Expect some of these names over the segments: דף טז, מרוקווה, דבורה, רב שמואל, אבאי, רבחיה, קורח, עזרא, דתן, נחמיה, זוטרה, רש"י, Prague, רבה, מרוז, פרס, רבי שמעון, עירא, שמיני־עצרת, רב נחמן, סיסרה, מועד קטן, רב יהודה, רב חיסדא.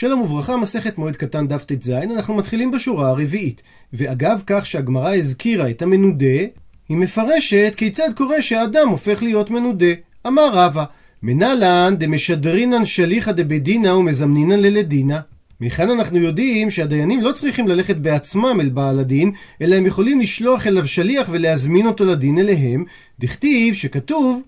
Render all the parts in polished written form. שלום וברכה, מסכת מועד קטן דף טז, אנחנו מתחילים בשורה הרביעית. ואגב כך שהגמרא הזכירה את המנודה, היא מפרשת כיצד קורה שהאדם הופך להיות מנודה. אמר רבה, מנהלן דמשדרינן שליחא דבדינא ומזמנינן ללדינא. מכאן אנחנו יודעים שהדיינים לא צריכים ללכת בעצמם אל בעל הדין, אלא הם יכולים לשלוח אליו שליח ולהזמין אותו לדין אליהם. דכתיב שכתוב,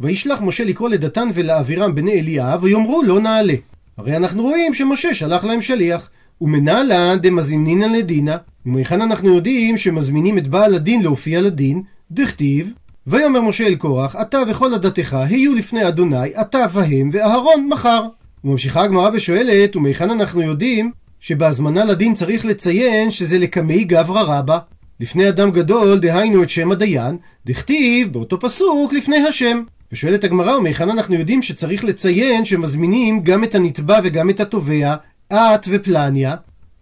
וישלח משה לקרוא לדתן ולאבירם בני אליאב ויאמרו לא נעלה. הרי אנחנו רואים שמשה שלח להם שליח. ומנהלן דמזמינינן לדינא, ומכאן אנחנו יודעים שמזמינים את בעל הדין להופיע לדין. דכתיב, ויאמר משה אל קורח, אתה וכל עדתך היו לפני אדוני, אתה והם ואהרון מחר. וממשיכה הגמרא ושואלת, ומכאן אנחנו יודעים שבהזמנה לדין צריך לציין שזה לקמי גברא רבה, לפני אדם גדול, דהיינו את שם הדיין. דכתיב, באותו פסוק, לפני השם. ושואלת הגמרא, ומכאן אנחנו יודעים שצריך לציין שמזמינים גם את הנתבע וגם את התובע, את ופלניה.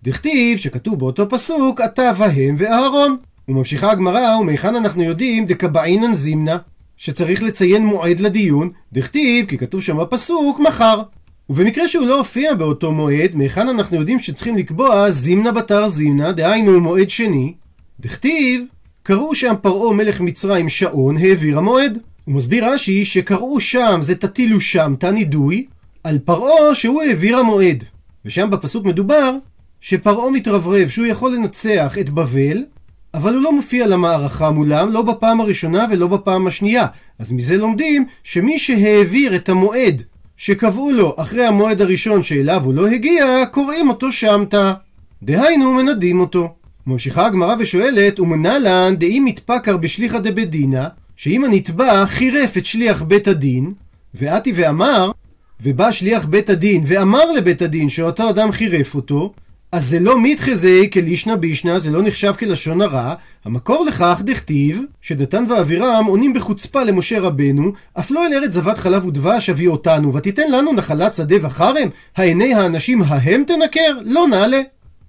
דכתיב, שכתוב באותו פסוק, אתה והם ואהרון. וממשיכה הגמרא, ומכאן אנחנו יודעים דקבעינן זימנה, שצריך לציין מועד לדיון. דכתיב, כי כתוב שם הפסוק מחר. ובמקרה שהוא לא הופיע באותו מועד, מכאן אנחנו יודעים שצריכים לקבוע זימנה בתר זימנה, דהיינו מועד שני. דכתיב, קראו שם פרעה מלך מצרים שעון העביר המועד. הוא מסביר רש"י שקראו שם זה תטילו שם תנידוי על פרעה שהוא העביר המועד, ושם בפסוק מדובר שפרעה מתרברב שהוא יכול לנצח את בבל, אבל הוא לא מופיע למערכה מולם, לא בפעם הראשונה ולא בפעם השנייה. אז מזה לומדים שמי שהעביר את המועד שקבעו לו אחרי המועד הראשון שאליו הוא לא הגיע, קוראים אותו שמתה, דהיינו מנדים אותו. ממשיכה הגמרא ושואלת, ומנהלן דאם מתפקר בשליחא דבדינא, שאם הנתבע חירף את שליח בית הדין, ואתי ואמר, ובא שליח בית הדין ואמר לבית הדין שאותו אדם חירף אותו, אז זה לא מתחזי כלישנה בישנה, זה לא נחשב כלשון הרע. המקור לכך דכתיב שדתן ואבירם עונים בחוצפה למשה רבנו, אף לא אל ארץ זבת חלב ודבש אביא אותנו, ותיתן לנו נחלת שדה וחרם, העיני האנשים ההם תנקר, לא נעלה.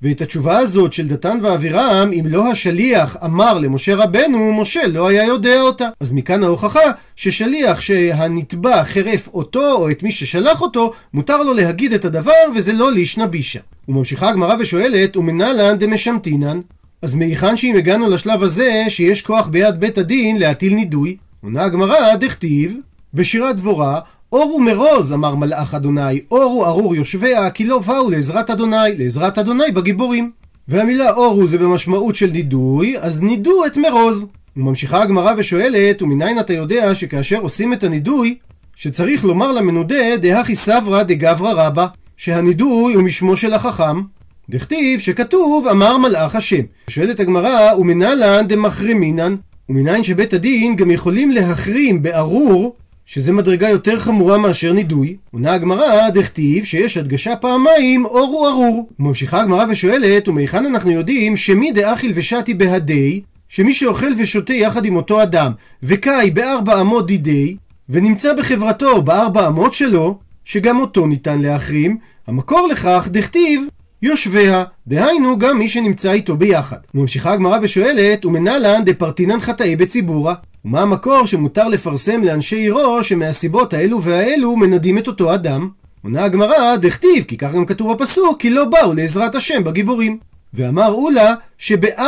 ואת התשובה הזאת של דתן ואבירם, אם לא השליח אמר למשה רבנו, משה לא היה יודע אותה. אז מכאן ההוכחה ששליח שהנתבע חרף אותו או את מי ששלח אותו, מותר לו להגיד את הדבר וזה לא לישנה בישה. וממשיכה הגמרא ושואלת, ומנהלן דמשמתינן, אז מהיכן שאם הגענו לשלב הזה שיש כוח ביד בית הדין להטיל נידוי? עונה הגמרא, דכתיב בשירת דבורה, אור ומרוז אמר מלאך אדוני, אור הוא ארור יושביה, כי לא באו לעזרת אדוני, לעזרת אדוני בגיבורים. והמילה אורו זה במשמעות של נידוי, אז נידו את מרוז. וממשיכה הגמרא ושואלת, ומניין אתה יודע שכאשר עושים את הנידוי שצריך לומר למנודה דהכי סברא דגברא רבה, שהנידוי הוא משמו של החכם. דכתיב שכתוב אמר מלאך השם. שואלת הגמרא, ומנהלן דמחרימינן, ומניין שבית הדין גם יכולים להחרים בארור, שזה מדרגה יותר חמורה מאשר נידוי. עונה הגמרא, דכתיב שיש הדגשה פעמיים אור הוא ארור. ממשיכה הגמרא ושואלת, ומכאן אנחנו יודעים שמי דאכיל ושתי בהדי, שמי שאוכל ושותה יחד עם אותו אדם, וקאי בארבע אמות דידי, ונמצא בחברתו בארבע אמות שלו, שגם אותו ניתן להחרים. המקור לכך דכתיב יושביה, דהיינו גם מי שנמצא איתו ביחד. וממשיכה הגמרא ושואלת, ומנהלן דפרטינן חטאי בציבורה, ומה המקור שמותר לפרסם לאנשי עירו שמהסיבות האלו והאלו מנדים את אותו אדם? עונה הגמרא, דכתיב, כי כך גם כתוב בפסוק, כי לא באו לעזרת השם בגיבורים. ואמר אולה שב400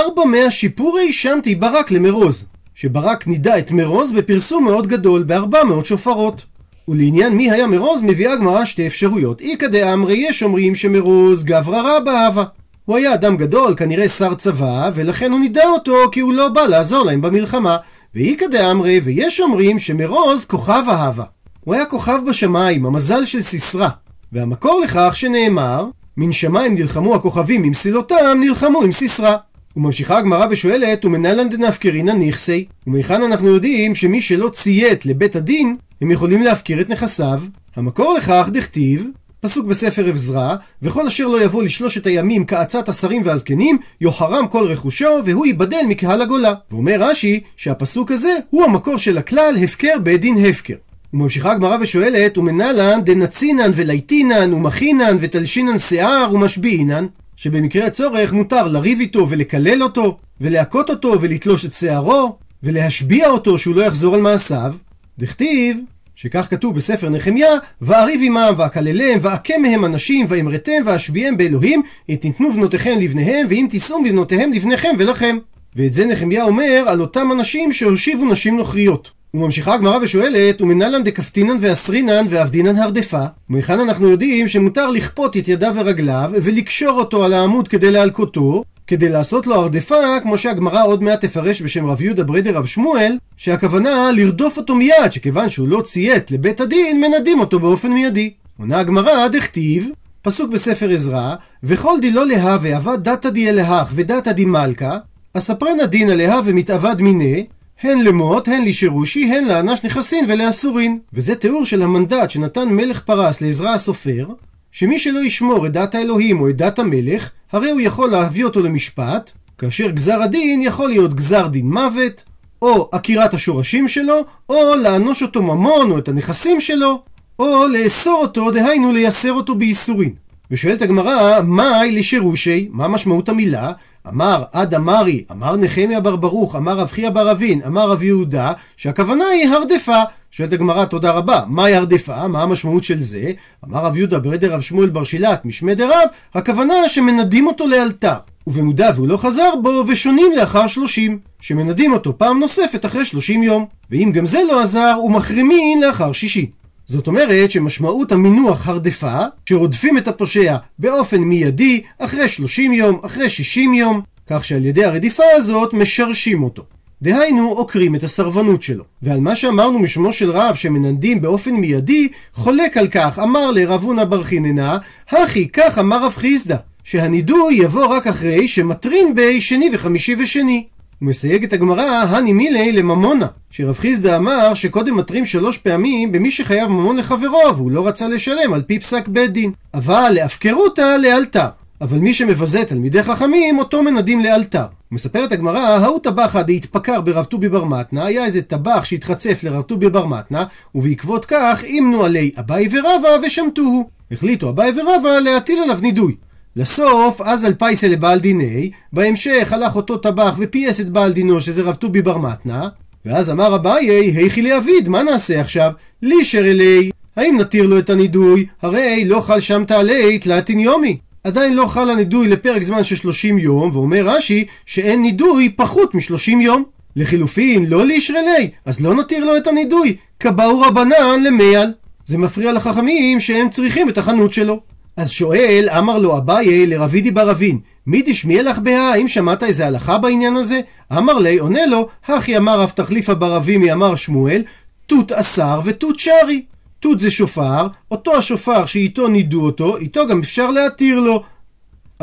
שיפורי שמתי ברק למרוז, שברק נידה את מרוז בפרסום מאוד גדול ב400 שופרות. ולעניין מי היה מרוז מביאה הגמרא שתי אפשרויות. איקא דאמרי, יש אומרים שמרוז גברא רבה הווה, הוא היה אדם גדול, כנראה שר צבא, ולכן הוא נידה אותו כי הוא לא בא לעזור להם במלחמה. ואיקא דאמרי, ויש אומרים שמרוז כוכב אהבה, הוא היה כוכב בשמיים, המזל של סיסרה. והמקור לכך שנאמר, מן שמיים נלחמו הכוכבים עם סילותם, נלחמו עם סיסרה. וממשיכה הגמרא ושואלת, ומנהלן דנפקרינן נכסי, ומכאן אנחנו יודעים שמי שלא ציית לבית הדין הם יכולים להפקיר את נכסיו. המקור לכך דכתיב פסוק בספר עזרא, וכל אשר לא יבוא לשלושת הימים כעצת השרים והזקנים יוחרם כל רכושו והוא ייבדל מקהל הגולה. ואומר רש"י שהפסוק הזה הוא המקור של הכלל הפקר בית דין הפקר. וממשיכה הגמרא ושואלת, ומנהלן דנצינן ולייטינן ומחינן ותלשינן שיער ומשביעינן, שבמקרה הצורך מותר לריב איתו ולקלל אותו ולהכות אותו ולתלוש את שיערו ולהשביע אותו שהוא לא יחזור על מעשיו. דכתיב שכך כתוב בספר נחמיה, ואריב עמם ואקללם ואקם מהם אנשים ואמרתם ואשביעם באלוהים, יתנתנו בנותיכם לבניהם ואם תישאו בבנותיהם לבניכם ולכם. ואת זה נחמיה אומר על אותם אנשים שהושיבו נשים נוכריות. וממשיכה הגמרא ושואלת, ומנלן דקפטינן ואסרינן ואבדינן הרדפה, ומכאן אנחנו יודעים שמותר לכפות את ידיו ורגליו ולקשור אותו על העמוד כדי להלקותו, כדי לעשות לו הרדפה, כמו שהגמרא עוד מעט תפרש בשם רב יהודה ברדר רב שמואל, שהכוונה לרדוף אותו מיד, שכיוון שהוא לא ציית לבית הדין, מנדים אותו באופן מיידי. עונה הגמרא דכתיב, פסוק בספר עזרא, וכל דילו להווה עבד דתא די אלהך ודתא די מלכה, אספרנה דין עליה ומתעבד מיני, הן למות, הן לשירושי, הן לאנש נכסין ולאסורין. וזה תיאור של המנדט שנתן מלך פרס לעזרא הסופר, שמי שלא ישמור את דת האלוהים או את דת המלך, הרי הוא יכול להביא אותו למשפט, כאשר גזר הדין יכול להיות גזר דין מוות, או עקירת השורשים שלו, או לאנוש אותו ממון או את הנכסים שלו, או לאסור אותו, דהיינו לייסר אותו בייסורין. ושואלת הגמרא, מהי לשירושי? מה משמעות המילה? אמר עד אמרי, אמר נחמיה בר ברוך, אמר רבחיה בר אבין, אמר רב יהודה, שהכוונה היא הרדפה. שואלת הגמרא, תודה רבה, מהי הרדפה? מה המשמעות של זה? אמר רב יהודה ברדר רב שמואל בר שילת, משמי דרב, הכוונה שמנדים אותו לאלתר, ובמודע והוא לא חזר בו, ושונים לאחר 30, שמנדים אותו פעם נוספת אחרי 30 יום, ואם גם זה לא עזר, הוא מחרימין לאחר 60. זאת אומרת שמשמעות המינוח הרדפה, שרודפים את הפושע באופן מיידי, אחרי 30 יום, אחרי 60 יום, כך שעל ידי הרדיפה הזאת משרשים אותו. דהיינו, עוקרים את הסרבנות שלו. ועל מה שאמרנו משמו של רב שמנדים באופן מיידי, חולק על כך, אמר לרבונה בר חיננה, הכי כך אמר רב חיסדא, שהנידוי יבוא רק אחרי שמטרין בי שני וחמישי ושני. ומסייג את הגמרא, הני מילי לממונה, שרב חיסדא אמר שקודם מטרים 3 פעמים במי שחייב ממון לחברו, והוא לא רצה לשלם על פי פסק בית דין, אבל להפקרותה לאלתר. אבל מי שמבזה תלמידי חכמים, אותו מנדים לאלתר. מספרת הגמרא, ההוא טבחא דהתפקר ברב טובי בר מתנא, היה איזה טבח שהתחצף לרב טובי בר מתנא, ובעקבות כך אימנו עלי אבאי ורבה ושמטוהו. החליטו אבאי ורבה להטיל עליו נידוי. לסוף, אז על פייסה לבעל דיני, בהמשך הלך אותו טבח ופייס את בעל דינו שזה רב טובי בר מתנא, ואז אמר אבאי, היכי לאביד, מה נעשה עכשיו? לישר אלי, האם נתיר לו את הנידוי? הרי לא חל שם תעלי תלעתין יומי. עדיין לא חל הנידוי לפרק זמן של 30 יום, ואומר רש"י שאין נידוי פחות מ-30 יום. לחילופין, לא לישר אלי, אז לא נתיר לו את הנידוי, קבעו רבנן למעל. זה מפריע לחכמים שהם צריכים את החנות שלו. אז שואל, אמר לו אבאי לרבידי בר אבין, מי דשמיע לך בה, האם שמעת איזה הלכה בעניין הזה? אמר לי, עונה לו, הכי אמר רב תחליפה בר אבימי אמר שמואל, תות אסר ותות שרי. תות זה שופר, אותו השופר שאיתו נידו אותו, איתו גם אפשר להתיר לו,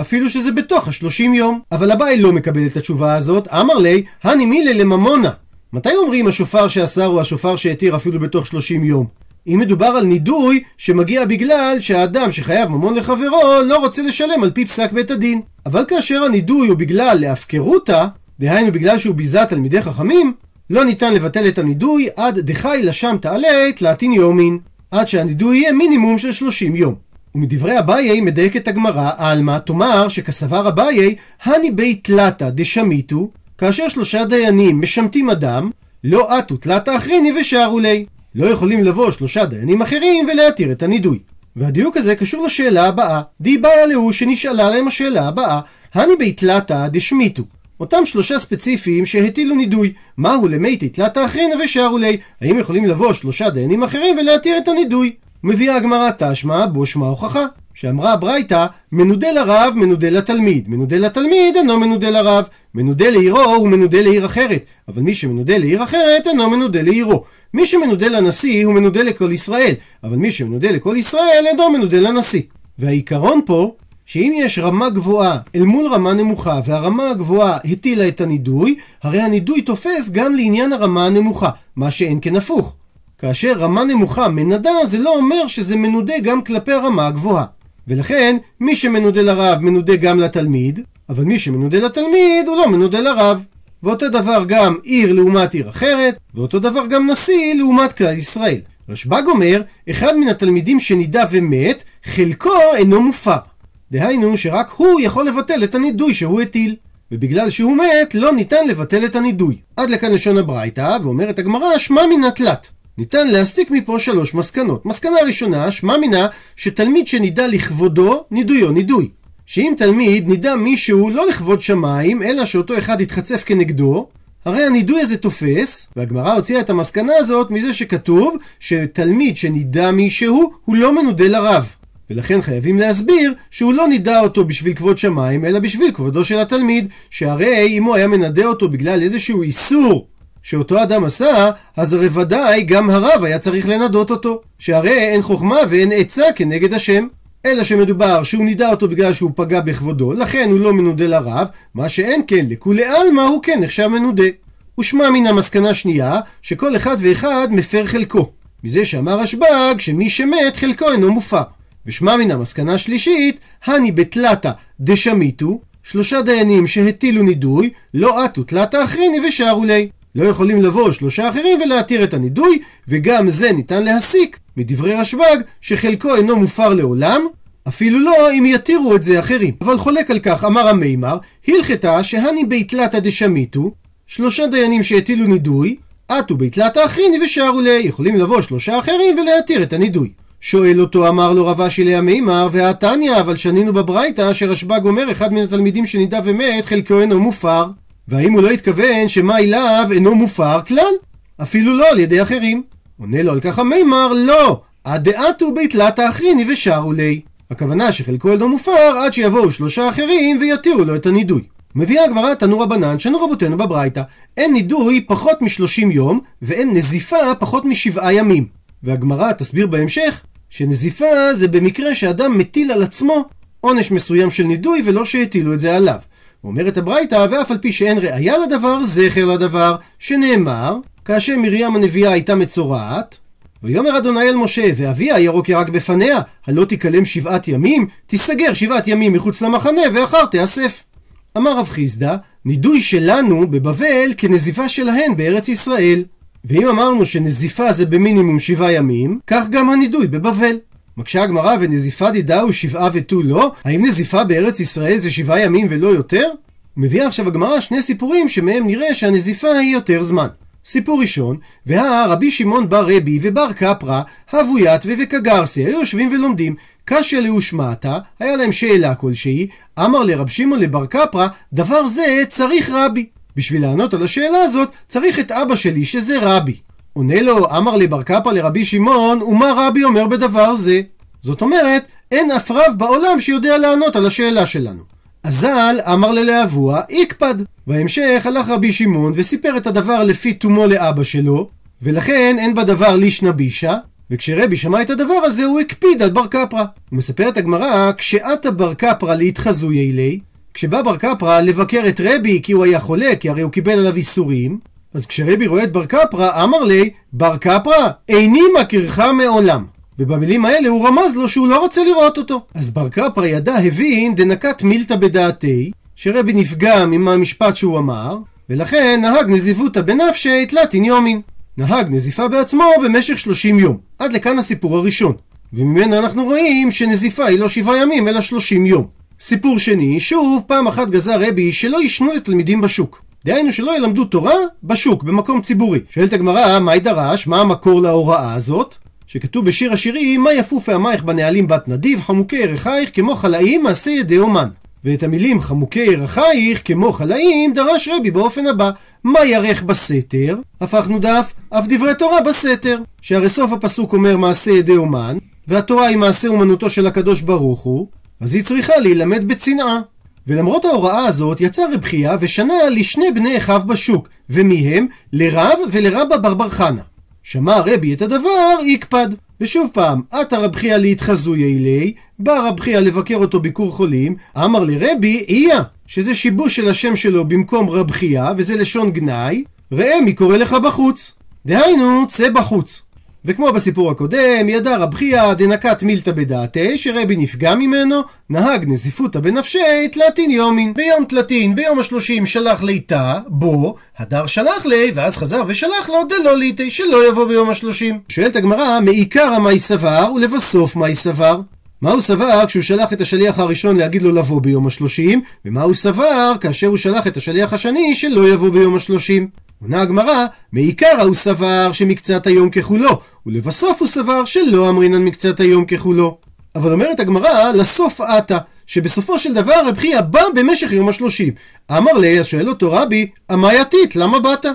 אפילו שזה בתוך 30 יום. אבל אבאי לא מקבל את התשובה הזאת, אמר לי, הני מילי לממונה. מתי אומרים השופר שאסר הוא השופר שהתיר אפילו בתוך 30 יום? אם מדובר על נידוי שמגיע בגלל שהאדם שחייב ממון לחברו לא רוצה לשלם על פי פסק בית הדין. אבל כאשר הנידוי הוא בגלל להפקרותה, דהיינו בגלל שהוא ביזה תלמידי חכמים, לא ניתן לבטל את הנידוי עד דחי לשם תעלה תלעתין יומין, עד שהנידוי יהיה מינימום של 30 יום. ומדברי אבאי מדייק את הגמרא, עלמא תאמר שכסבר אבאי, הני בי תלתא דשמיתו, כאשר 3 דיינים משמטים אדם, לא אתו תלתא אחריני ושארו לי. לא יכולים לבוא 3 דיינים אחרים ולהתיר את הנידוי. והדיוק הזה קשור לשאלה הבאה, די באה להו שנשאלה להם השאלה הבאה, הני בי תלתא דשמיתו. אותם 3 ספציפיים שהטילו נידוי, מהו למתי תלתא אחרינה ושארו ליה, האם יכולים לבוא 3 דיינים אחרים ולהתיר את הנידוי? מביאה הגמרא תשמע בו שמע הוכחה, שאמרה הברייתא, מנודה לרב מנודה לתלמיד, מנודה לתלמיד אינו מנודה לרב, מנודה לעירו הוא מנודה לעיר אחרת, אבל מי שמנודה לעיר אחרת אינו מנודה לעירו. מי שמנודה לנשיא הוא מנודה לכל ישראל, אבל מי שמנודה לכל ישראל אינו מנודה לנשיא. והעיקרון פה, שאם יש רמה גבוהה אל מול רמה נמוכה, והרמה הגבוהה הטילה את הנידוי, הרי הנידוי תופס גם לעניין הרמה הנמוכה, מה שאין כן הפוך. כאשר רמה נמוכה מנדה, זה לא אומר שזה מנודה גם כלפי הרמה הגבוהה. ולכן, מי שמנודה לרב מנודה גם לתלמיד, אבל מי שמנודה לתלמיד הוא לא מנודה לרב. ואותו דבר גם עיר לעומת עיר אחרת, ואותו דבר גם נשיא לעומת כלל ישראל. רשב"ג אומר, אחד מן התלמידים שנידה ומת, חלקו אינו מופר. דהיינו שרק הוא יכול לבטל את הנידוי שהוא הטיל. ובגלל שהוא מת, לא ניתן לבטל את הנידוי. עד לכאן לשון הברייתא, ואומרת הגמרא, שמע מן התלת. ניתן להסיק מפה שלוש מסקנות. מסקנה ראשונה, שמה מינה שתלמיד שנידע לכבודו, נידויו נידוי. שאם תלמיד נידע מישהו לא לכבוד שמיים, אלא שאותו אחד יתחצף כנגדו, הרי הנידוי הזה תופס, והגמרא הוציאה את המסקנה הזאת מזה שכתוב שתלמיד שנידע מישהו הוא לא מנודה לרב. ולכן חייבים להסביר שהוא לא נידע אותו בשביל כבוד שמיים, אלא בשביל כבודו של התלמיד, שהרי אם הוא היה מנדה אותו בגלל איזשהו איסור שאותו אדם עשה, אז הרי ודאי גם הרב היה צריך לנדות אותו, שהרי אין חוכמה ואין עצה כנגד השם. אלא שמדובר שהוא נידע אותו בגלל שהוא פגע בכבודו, לכן הוא לא מנודה לרב, מה שאין כן לכולי עלמא הוא כן נחשב מנודה. ושמע מן המסקנה שנייה, שכל אחד ואחד מפר חלקו, מזה שאמר רשב"ג שמי שמת חלקו אינו מופר. ושמע מן המסקנה שלישית, הני בתלתא דשמיטו, שלושה דיינים שהטילו נידוי, לא עטו תלתא אחריני ושארו ליה. לא יכולים לבוא שלושה אחרים ולהתיר את הנידוי, וגם זה ניתן להסיק מדברי רשב"ג שחלקו אינו מופר לעולם, אפילו לא אם יתירו את זה אחרים. אבל חולק על כך אמר המימר, הלכתה שהני ביתלתא דשמיטו, שלושה דיינים שהטילו נידוי, עטו ביתלתא אחריני ושארו ליה, יכולים לבוא שלושה אחרים ולהתיר את הנידוי. שואל אותו, אמר לו רב אשי להמימר, והתניא, אבל שנינו בברייתא שרשב"ג אומר אחד מן התלמידים שנידע ומת חלקו אינו מופר, והאם הוא לא התכוון שמה אליו אינו מופר כלל? אפילו לא על ידי אחרים. עונה לו על כך המימר, לא, הדעתו ביתלתא אחריני ושארו ליה. הכוונה שחלקו אינו מופר עד שיבואו שלושה אחרים ויתירו לו את הנידוי. מביאה הגמרא תנו רבנן שנו רבותינו בברייתא, אין נידוי פחות מ30 יום ואין נזיפה פחות מ7 ימים. והגמרא תסביר בהמשך שנזיפה זה במקרה שאדם מטיל על עצמו עונש מסוים של נידוי ולא שהטילו את זה עליו. אומרת הברייתא, ואף על פי שאין ראיה לדבר, זכר לדבר, שנאמר, כאשר מרים הנביאה הייתה מצורעת, ויאמר אדוני אל משה, ואביה ירוק ירק בפניה, הלא תיכלם 7 ימים, תיסגר 7 ימים מחוץ למחנה, ואחר תאסף. אמר רב חיסדא, נידוי שלנו בבבל כנזיפה שלהן בארץ ישראל. ואם אמרנו שנזיפה זה במינימום 7 ימים, כך גם הנידוי בבבל. מקשה הגמרא, ונזיפה דידאו 7 ותו לא? האם נזיפה בארץ ישראל זה 7 ימים ולא יותר? מביאה עכשיו הגמרא 2 סיפורים שמהם נראה שהנזיפה היא יותר זמן. סיפור ראשון, רבי שמעון בר רבי ובר קפרה, הבויתווה וקגרסי, היו יושבים ולומדים, קשיא ושמעתא, היה להם שאלה כלשהי, אמר לרב שמעון לבר קפרה, דבר זה צריך רבי. בשביל לענות על השאלה הזאת, צריך את אבא שלי שזה רבי. עונה לו, אמר לבר קפרה לרבי שמעון, ומה רבי אומר בדבר זה? זאת אומרת, אין אף רב בעולם שיודע לענות על השאלה שלנו. אזל אמר ללהבוע, איקפד. בהמשך הלך רבי שמעון וסיפר את הדבר לפי תומו לאבא שלו, ולכן אין בדבר לישנא בישא, וכשרבי שמע את הדבר הזה הוא הקפיד על בר קפרה. הוא מספר את הגמרא, כשאתה בר קפרה להתחזו יעילי, כשבא בר קפרה לבקר את רבי כי הוא היה חולה, כי הרי הוא קיבל עליו איסורים, אז כשרבי רואה את בר קפרה, אמר לי, בר קפרה, איני מכירך מעולם. ובמילים האלה הוא רמז לו שהוא לא רוצה לראות אותו. אז בר קפרה ידע, הבין, דנקת מילתא בדעתי, שרבי נפגע ממה המשפט שהוא אמר, ולכן נהג נזיפותא בנפשי תלתין יומין. נהג נזיפה בעצמו במשך 30 יום. עד לכאן הסיפור הראשון. וממנו אנחנו רואים שנזיפה היא לא 7 ימים, אלא 30 יום. סיפור שני, שוב, פעם אחת גזר רבי שלא ישנו לתלמידים בשוק. דהיינו שלא ילמדו תורה בשוק, במקום ציבורי. שואלת הגמרא, מה ידרש, מה המקור להוראה הזאת? שכתוב בשיר השירים, מה יפוף עמייך בנעלים בת נדיב, חמוקי ירחייך כמו חלאים מעשה ידי אומן. ואת המילים חמוקי ירחייך כמו חלאים דרש רבי באופן הבא, מה ירח בסתר? הפכנו דף, אף דברי תורה בסתר. שהרי סוף הפסוק אומר מעשה ידי אומן, והתורה היא מעשה אומנותו של הקדוש ברוך הוא, אז היא צריכה להילמד בצנעה. ולמרות ההוראה הזאת יצא רבחיה ושנה לשני בני אחיו בשוק, ומיהם לרב ולרבה ברבר חנה. שמע רבי את הדבר, יקפד. ושוב פעם, אתה רבחיה להתחזו יעילי, בא רבחיה לבקר אותו ביקור חולים, אמר לרבי איה, שזה שיבוש של השם שלו במקום רבחיה, וזה לשון גנאי, ראה מי קורא לך בחוץ. דהיינו, צא בחוץ. וכמו בסיפור הקודם, ידע רבחיה דנקת מילתא בדעתי, שרבי נפגע ממנו, נהג נזיפותא בנפשי תלתין יומין. ביום תלתין, ביום 30 שלח ליתה, בו, הדר שלח לי, ואז חזר ושלח לו דלא ליתי, שלא יבוא ביום 30. שואלת הגמרא, מעיקר המאי סבר ולבסוף מאי סבר. מה הוא סבר כשהוא שלח את השליח הראשון להגיד לו לבוא ביום 30, ומה הוא סבר כאשר הוא שלח את השליח השני שלא יבוא ביום 30. עונה הגמרא, מעיקרא הוא סבר שמקצת היום כחולו, ולבסוף הוא סבר שלא אמרינן מקצת היום כחולו. אבל אומרת הגמרא, לסוף עתה, שבסופו של דבר רבחיה בא במשך יום השלושים. אמר לי, אז שואל אותו רבי, אמה יתית, למה באת?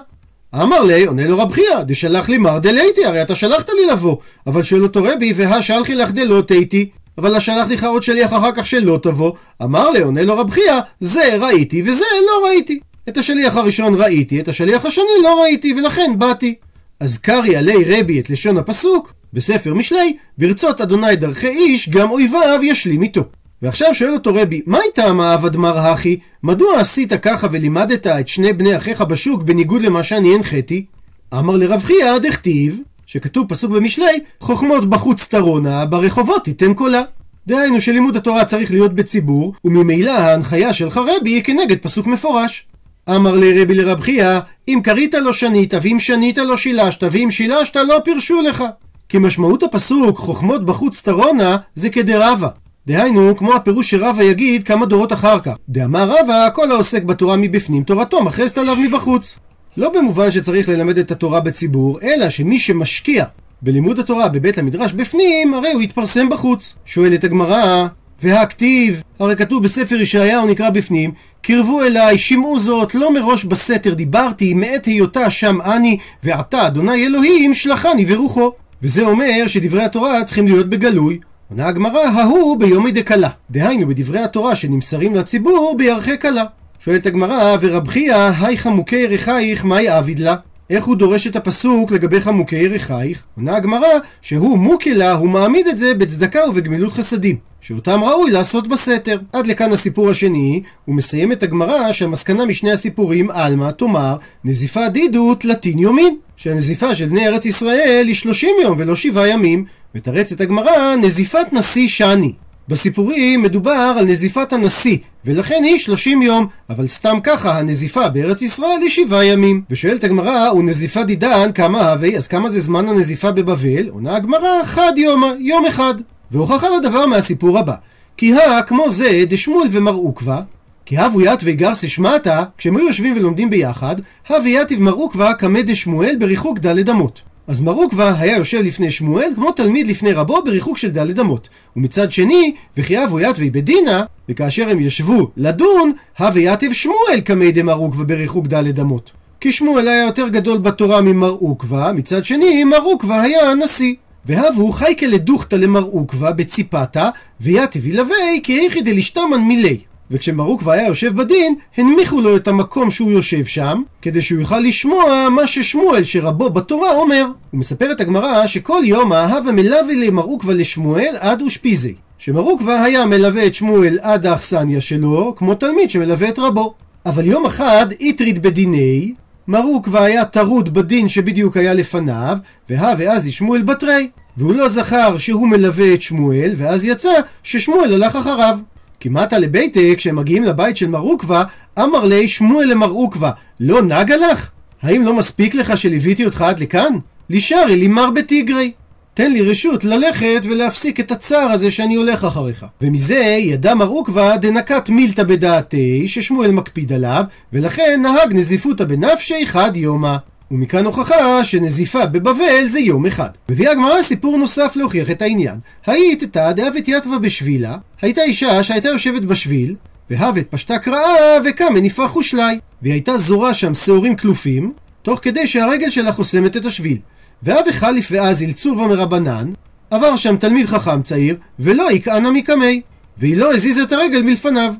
אמר לי, עונה לו רבחיה, דשלח לי מר דלייתי, הרי אתה שלחת לי לבוא. אבל שואל אותו רבי, והשלחי לך דלות הייתי, אבל השלח לך עוד שליח אחר כך שלא תבוא. אמר לי, עונה לו רבחיה, זה ראיתי וזה לא ראיתי. את השליח הראשון ראיתי, את השליח השני לא ראיתי, ולכן באתי. אז קרי עלי רבי את לשון הפסוק, בספר משלי, ברצות אדוני דרכי איש, גם אויביו ישלים איתו. ועכשיו שואל אותו רבי, מה הייתה מעבד מרחי? מדוע עשית ככה ולימדת את שני בני אחיך בשוק בניגוד למה שאני הנחתי? אמר לרבחיה, דכתיב, שכתוב פסוק במשלי, חוכמות בחוץ תרונה, ברחובות תיתן קולה. דהיינו שלימוד התורה צריך להיות בציבור, וממילא ההנחיה שלך רבי היא כנגד פסוק מפורש. אמר לי רבי לרבחיה, אם קרית לא שנית, ואם שנית לא שילשת, ואם שילשת לא פירשו לך. כי משמעות הפסוק, חוכמות בחוץ תרונה, זה כדרבה. דהיינו, כמו הפירוש שרבה יגיד כמה דורות אחר כך. דאמר רבה, כל העוסק בתורה מבפנים תורתו, מחרשת עליו מבחוץ. לא במובן שצריך ללמד את התורה בציבור, אלא שמי שמשקיע בלימוד התורה בבית המדרש בפנים, הרי הוא יתפרסם בחוץ. שואלת הגמרא, והכתיב, הרי כתוב בספר ישעיהו נקרא בפנים, קרבו אליי, שמעו זאת, לא מראש בסתר דיברתי, מעת היותה שם אני, ועתה אדוני אלוהים שלחני ורוחו. וזה אומר שדברי התורה צריכים להיות בגלוי. עונה הגמרא, ההוא ביומי דקלה, דהיינו בדברי התורה שנמסרים לציבור בירחי קלה. שואלת הגמרא, ורבחיה, היי חמוקי ירחייך, מהי עביד לה? איך הוא דורש את הפסוק לגבי חמוקי ירחייך? עונה הגמרא, שהוא מוקלה, הוא מעמיד את זה בצדקה ובגמילות חסדים, שאותם ראוי לעשות בסתר. עד לכאן הסיפור השני, הוא מסיים את הגמרא שהמסקנה משני הסיפורים, אלמה, תאמר, נזיפה דידו תלתין יומין, שהנזיפה של בני ארץ ישראל היא 30 יום ולא 7 ימים, ותרצת הגמרא, נזיפת נשיא שני. בסיפורים מדובר על נזיפת הנשיא, ולכן היא 30 יום, אבל סתם ככה הנזיפה בארץ ישראל היא 7 ימים. ושואלת הגמרא, ונזיפה דידן כמה הווי, אז כמה זה זמן הנזיפה בבבל? עונה הגמרא, חד יומא, יום אחד. והוכחה לדבר מהסיפור הבא, כי כמו זה דשמואל ומרוקווה, כי הבו יתווה גרסה שמעתה, כשהם היו יושבים ולומדים ביחד, הבו יתיב מרוקווה כמד דשמואל בריחוק דלת אמות. אז מרוקווה היה יושב לפני שמואל כמו תלמיד לפני רבו בריחוק של דלת אמות. ומצד שני, וכי אבו יתווה בדינה, וכאשר הם ישבו לדון, הבו יתיב שמואל כמד דמרוקווה בריחוק דלת אמות. כי שמואל היה יותר גדול בתורה ממרוקווה, מצד שני מרוקווה היה נשיא. והבו חייקה לדוכתא למרוקווה בציפתה, ויתיב ילווי כי היכי דלשתמן מילי. וכשמרוקווה היה יושב בדין, הנמיכו לו את המקום שהוא יושב שם, כדי שהוא יוכל לשמוע מה ששמואל שרבו בתורה אומר. הוא מספר את הגמרא שכל יום ההווה מלווה למרוקווה לשמואל עד אושפיזי. שמרוקווה היה מלווה את שמואל עד האכסניה שלו, כמו תלמיד שמלווה את רבו. אבל יום אחד איטריד בדיני, מרוקווה היה טרוד בדין שבדיוק היה לפניו, והווה אז שמואל בתרי. והוא לא זכר שהוא מלווה את שמואל, ואז יצא ששמואל הלך אחריו. כמעט לביתה, כשהם מגיעים לבית של מרוקווה, אמר לי שמואל למרוקווה, לא נגע לך? האם לא מספיק לך שליוויתי אותך עד לכאן? לישארי לי מר בתיגרי. תן לי רשות ללכת ולהפסיק את הצער הזה שאני הולך אחריך. ומזה ידע מרוקווה דנקת מילתא בדעתי, ששמואל מקפיד עליו, ולכן נהג נזיפותא בנפשי חד יומא. ומכאן הוכחה שנזיפה בבבל זה יום אחד. מביאה הגמרא סיפור נוסף להוכיח את העניין. הייתה דאבת יתווה בשבילה, הייתה אישה שהייתה יושבת בשביל, והבת פשטה קראה וקם מניפה חושלי, והיא הייתה זורה שם שעורים כלופים, תוך כדי שהרגל שלה חוסמת את השביל. והווה חליף ואז אילצורבה מרבנן, עבר שם תלמיד חכם צעיר, ולא יקענה מקמי, והיא לא הזיזה את הרגל מלפניו.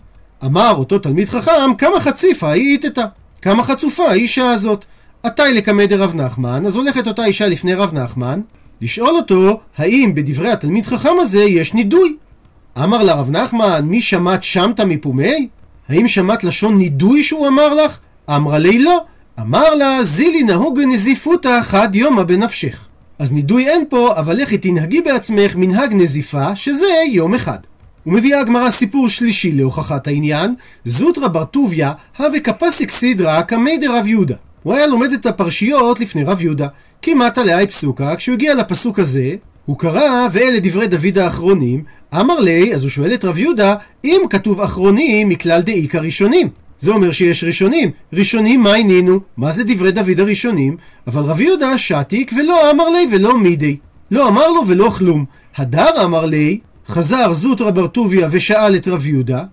אמר אותו תלמיד חכם, כמה חציפה היא איתתה, כמה חצופה האישה הזאת. עתאי לקמד רב נחמן, אז הולכת אותה אישה לפני רב נחמן, לשאול אותו האם בדברי התלמיד חכם הזה יש נידוי. אמר לה רב נחמן, מי שמעת שמתה מפומי? האם שמעת לשון נידוי שהוא אמר לך? אמרה לי לא. אמר לה, זילי נהוג נזיפותא חד יומא בנפשך. אז נידוי אין פה, אבל לכי תנהגי בעצמך מנהג נזיפה, שזה יום אחד. ומביאה הגמרא סיפור שלישי להוכחת העניין, זוטרה בר טוביה, הווה קפסיק סידרה קמי דרב יהודה. הוא היה לומד את הפרשיות לפני רב יהודה, כמעט עליה פסוקה, כשהוא הגיע לפסוק הזה, הוא קרא ואלה דברי דוד האחרונים, אמר לי, אז הוא שואל את רב יהודה, אם כתוב אחרונים מכלל דאיק הראשונים, זה אומר שיש ראשונים. ראשונים מה עינינו? מה זה דברי דוד הראשונים? אבל רב יהודה שעתיק ולא אמר לי ולא מידי. לא אמר לו ולא כלום. הדר אמר לי, חזר זוטרה בר טוביה ושאל את רב יהודה,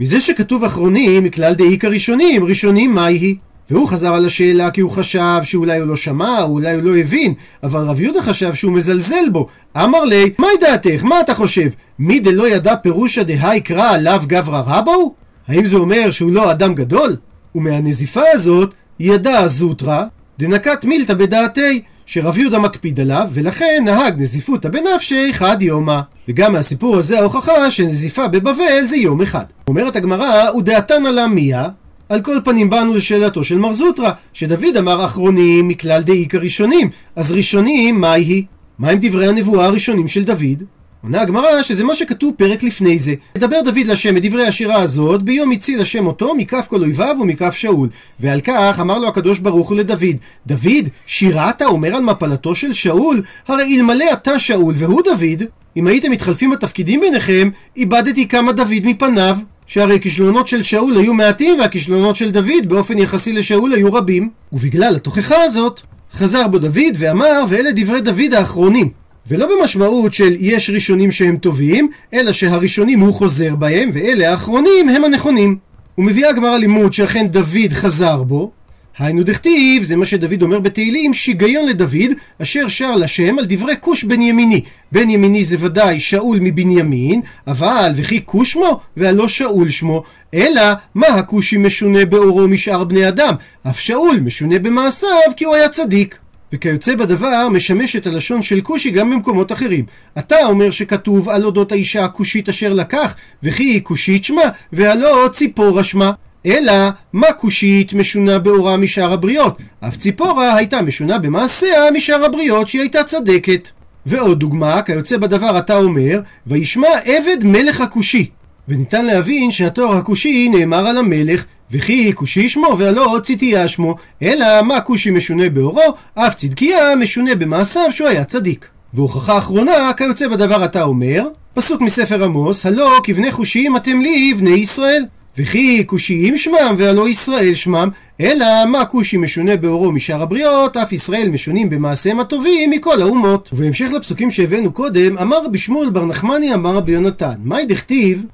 מזה שכתוב אחרונים מכלל דאיק הראשונים, ראשונים מה היא? והוא חזר על השאלה כי הוא חשב שאולי הוא לא שמע, אולי הוא לא הבין, אבל רב יהודה חשב שהוא מזלזל בו. אמר לי, מה דעתך? מה אתה חושב? מי דלא ידע פירושה דהי קרא עליו גברא רבהו? האם זה אומר שהוא לא אדם גדול? ומהנזיפה הזאת ידע זוטרה דנקת מילתא בדעתי, שרב יהודה מקפיד עליו ולכן נהג נזיפותא בנפשי חד יומא. וגם מהסיפור הזה ההוכחה שנזיפה בבבל זה יום אחד. אומרת הגמרא, ודתן עלה מיה? על כל פנים באנו לשאלתו של מר זוטרה, שדוד אמר אחרונים מכלל דאיק הראשונים, אז ראשונים מה היא? מה עם דברי הנבואה הראשונים של דוד? עונה הגמרא שזה מה שכתוב פרק לפני זה. מדבר דוד לשם את דברי השירה הזאת, ביום יציל השם אותו מכף כל אויביו ומכף שאול. ועל כך אמר לו הקדוש ברוך הוא לדוד, דוד, שירת אומר על מפלתו של שאול? הרי אלמלא אתה שאול והוא דוד, אם הייתם מתחלפים בתפקידים ביניכם, איבדתי כמה דוד מפניו. שהרי כישלונות של שאול היו מעטים והכישלונות של דוד באופן יחסי לשאול היו רבים. ובגלל התוכחה הזאת חזר בו דוד ואמר, ואלה דברי דוד האחרונים. ולא במשמעות של יש ראשונים שהם טובים, אלא שהראשונים הוא חוזר בהם ואלה האחרונים הם הנכונים. הוא מביאה גמר הלימוד שאכן דוד חזר בו. היינו דכתיב, זה מה שדוד אומר בתהילים, שיגיון לדוד אשר שר לשם על דברי כוש בן ימיני. בן ימיני זה ודאי שאול מבנימין, אבל וכי כוש שמו והלא שאול שמו, אלא מה הכושי משונה באורו משאר בני אדם, אף שאול משונה במעשיו כי הוא היה צדיק. וכיוצא בדבר משמש את הלשון של כושי גם במקומות אחרים. אתה אומר שכתוב על אודות האישה הכושית אשר לקח, וכי היא כושית שמה והלא ציפורה שמה, אלא מה כושית משונה באורה משאר הבריות, אף ציפורה הייתה משונה במעשיה משאר הבריות שהיא הייתה צדקת. ועוד דוגמה, כיוצא בדבר אתה אומר, וישמע עבד מלך הכושי, וניתן להבין שהתואר הכושי נאמר על המלך, וכי כושי שמו והלא צדקיה שמו, אלא מה כושי משונה באורו, אף צדקיה משונה במעשיו שהוא היה צדיק. והוכחה אחרונה, כיוצא בדבר אתה אומר, פסוק מספר עמוס, הלא כבני חושים אתם לי בני ישראל, וכי כושיים שמם והלא ישראל שמם, אלא מה כושי משונה באורו משאר הבריות, אף ישראל משונים במעשיהם הטובים מכל האומות. ובהמשך לפסוקים שהבאנו קודם, אמר רבי שמואל בר נחמני אמר רבי יונתן, מאי דכתיב,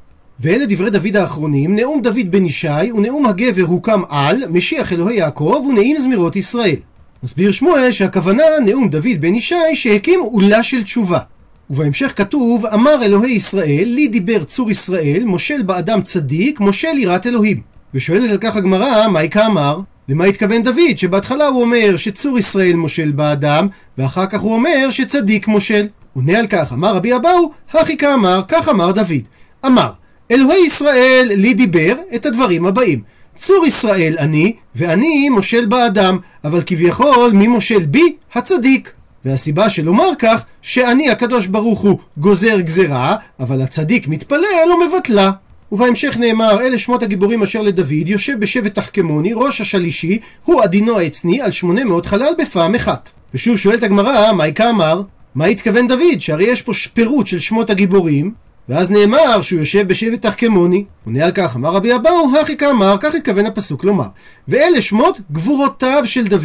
ואלה דברי דוד האחרונים, נאום דוד בן ישי ונאום הגבר הוקם על משיח אלוהי יעקב ונעים זמירות ישראל. מסביר שמואל שהכוונה נאום דוד בן ישי שהקים עולה של תשובה. ובהמשך כתוב, אמר אלוהי ישראל, לי דיבר צור ישראל, מושל באדם צדיק, מושל יראת אלוהים. ושואלת על כך הגמרא, מהי כאמר? למה התכוון דוד? שבהתחלה הוא אומר שצור ישראל מושל באדם, ואחר כך הוא אומר שצדיק מושל. עונה על כך, אמר רבי אבאו, הכי כאמר, כך אמר דוד. אמר, אלוהי ישראל לי דיבר את הדברים הבאים. צור ישראל אני, ואני מושל באדם, אבל כביכול מי מושל בי? הצדיק. והסיבה שלומר כך, שאני הקדוש ברוך הוא גוזר גזרה, אבל הצדיק מתפלל ומבטלה. ובהמשך נאמר, אלה שמות הגיבורים אשר לדוד, יושב בשבט תחכמוני, ראש השלישי, הוא עדינו העצני על 800 חלל בפעם אחת. ושוב שואלת הגמרא, מהי כאמר? מה התכוון דוד? שהרי יש פה שפירות של שמות הגיבורים, ואז נאמר שהוא יושב בשבט תחכמוני. עונה על כך, אמר רבי אבאו, הכי כאמר, כך התכוון הפסוק לומר. ואלה שמות גבורותיו של דוד,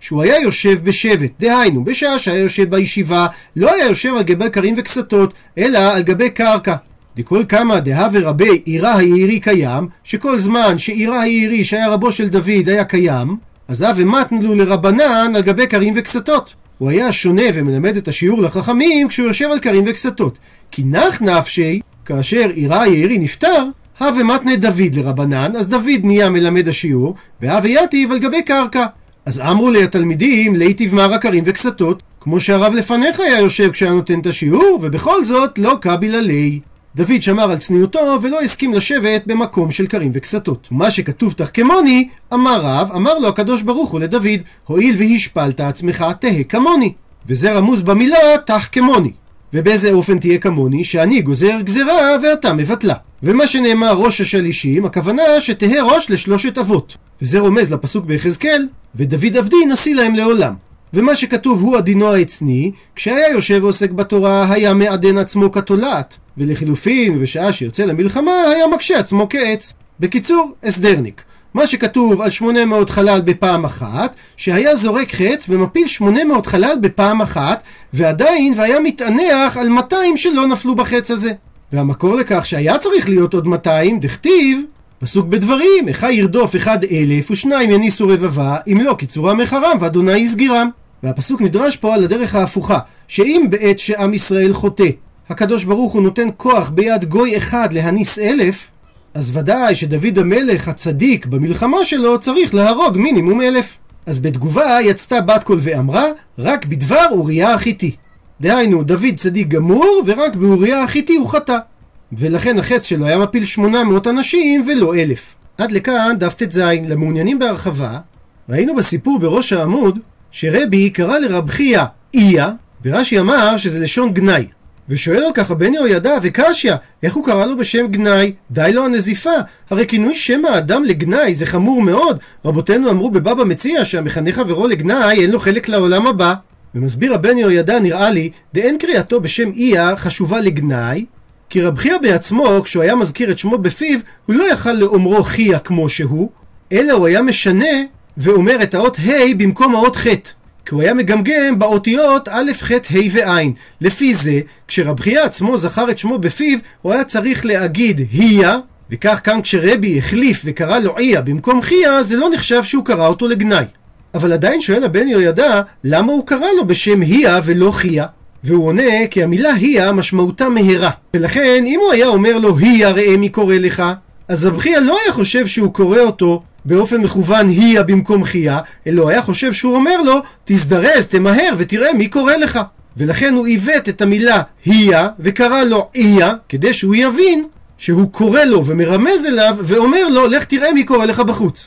שהוא היה יושב בשבט, דהיינו, בשעה שהיה יושב בישיבה, לא היה יושב על גבי קרים וכסתות, אלא על גבי קרקע. דכל כמה דהה ורבי עירא העירי קיים, שכל זמן שעירא העירי שהיה רבו של דוד היה קיים, אז הווה מתנו לרבנן על גבי קרים וכסתות. הוא היה שונה ומלמד את השיעור לחכמים כשהוא יושב על קרים וכסתות. כי נח נפשי, כאשר עירא יערי נפטר, הווה מתנה דוד לרבנן, אז דוד נהיה מלמד השיעור, והווה יתיב על גבי קרקע. אז אמרו לי התלמידים, ליתיב מרא קרים וכסתות, כמו שהרב לפניך היה יושב כשהיה נותן את השיעור, ובכל זאת לא קביל עלי. דוד שמר על צניעותו ולא הסכים לשבת במקום של קרים וכסתות. מה שכתוב תחכמוני, אמר רב, אמר לו הקדוש ברוך הוא לדוד, הואיל והשפלת עצמך תהא כמוני. וזה רמוז במילה תחכמוני. ובאיזה אופן תהיה כמוני? שאני גוזר גזרה ואתה מבטלה. ומה שנאמר ראש השלישים, הכוונה שתהא ראש לשלושת אבות. וזה רומז לפסוק ביחזקאל, ודוד עבדי נשיא להם לעולם. ומה שכתוב הוא הדינו העצני, כשהיה יושב ועוסק בתורה היה מעדן עצמו כתולעת, ולחילופין ובשעה שיוצא למלחמה היה מקשה עצמו כעץ. בקיצור, הסדרניק. מה שכתוב על 800 חלל בפעם אחת, שהיה זורק חץ ומפיל 800 חלל בפעם אחת, ועדיין והיה מתענח על 200 שלא נפלו בחץ הזה. והמקור לכך שהיה צריך להיות עוד 200, דכתיב, פסוק בדברים, איכה ירדוף 1,000 ו2 יניסו רבבה, אם לא קיצורם מחרם ואדוני יסגירם. והפסוק נדרש פה על הדרך ההפוכה, שאם בעת שעם ישראל חוטא, הקדוש ברוך הוא נותן כוח ביד גוי אחד להניס 1,000, אז ודאי שדוד המלך הצדיק במלחמה שלו צריך להרוג מינימום 1,000. אז בתגובה יצתה בת קול ואמרה, רק בדבר אוריה החיתי. דהיינו, דוד צדיק גמור ורק באוריה החיתי הוא חטא. ולכן החץ שלו היה מפיל 800 אנשים ולא 1,000. עד לכאן דף טז. למעוניינים בהרחבה, ראינו בסיפור בראש העמוד שרבי קרא לרבחיה איה, ורש"י אמר שזה לשון גנאי. ושואל על ככה בן יהוידע וקשיה, איך הוא קרא לו בשם גנאי? די לו הנזיפה, הרי כינוי שם האדם לגנאי זה חמור מאוד. רבותינו אמרו בבבא מציעא שהמכנה חברו לגנאי אין לו חלק לעולם הבא. ומסביר הבן יהוידע, נראה לי דאין קריאתו בשם איה חשובה לגנאי, כי רבחיה בעצמו כשהוא היה מזכיר את שמו בפיו הוא לא יכל לאומרו חיה כמו שהוא, אלא הוא היה משנה ואומר את האות ה' במקום האות ח', כי הוא היה מגמגם באותיות א', ח', ה' ועין. לפי זה, כשרבחיה עצמו זכר את שמו בפיו, הוא היה צריך להגיד היה, וכך כאן כשרבי החליף וקרא לו איה במקום חיה, זה לא נחשב שהוא קרא אותו לגנאי. אבל עדיין שואל הבן יהוידע, למה הוא קרא לו בשם היה ולא חיה? והוא עונה כי המילה היה משמעותה מהרה, ולכן אם הוא היה אומר לו היה ראה מי קורא לך, אז רבחיה לא היה חושב שהוא קורא אותו באופן מכוון היה במקום חיה, אלא היה חושב שהוא אומר לו תזדרז, תמהר ותראה מי קורא לך. ולכן הוא עיוות את המילה היה וקרא לו איה, כדי שהוא יבין שהוא קורא לו ומרמז אליו ואומר לו לך תראה מי קורא לך בחוץ.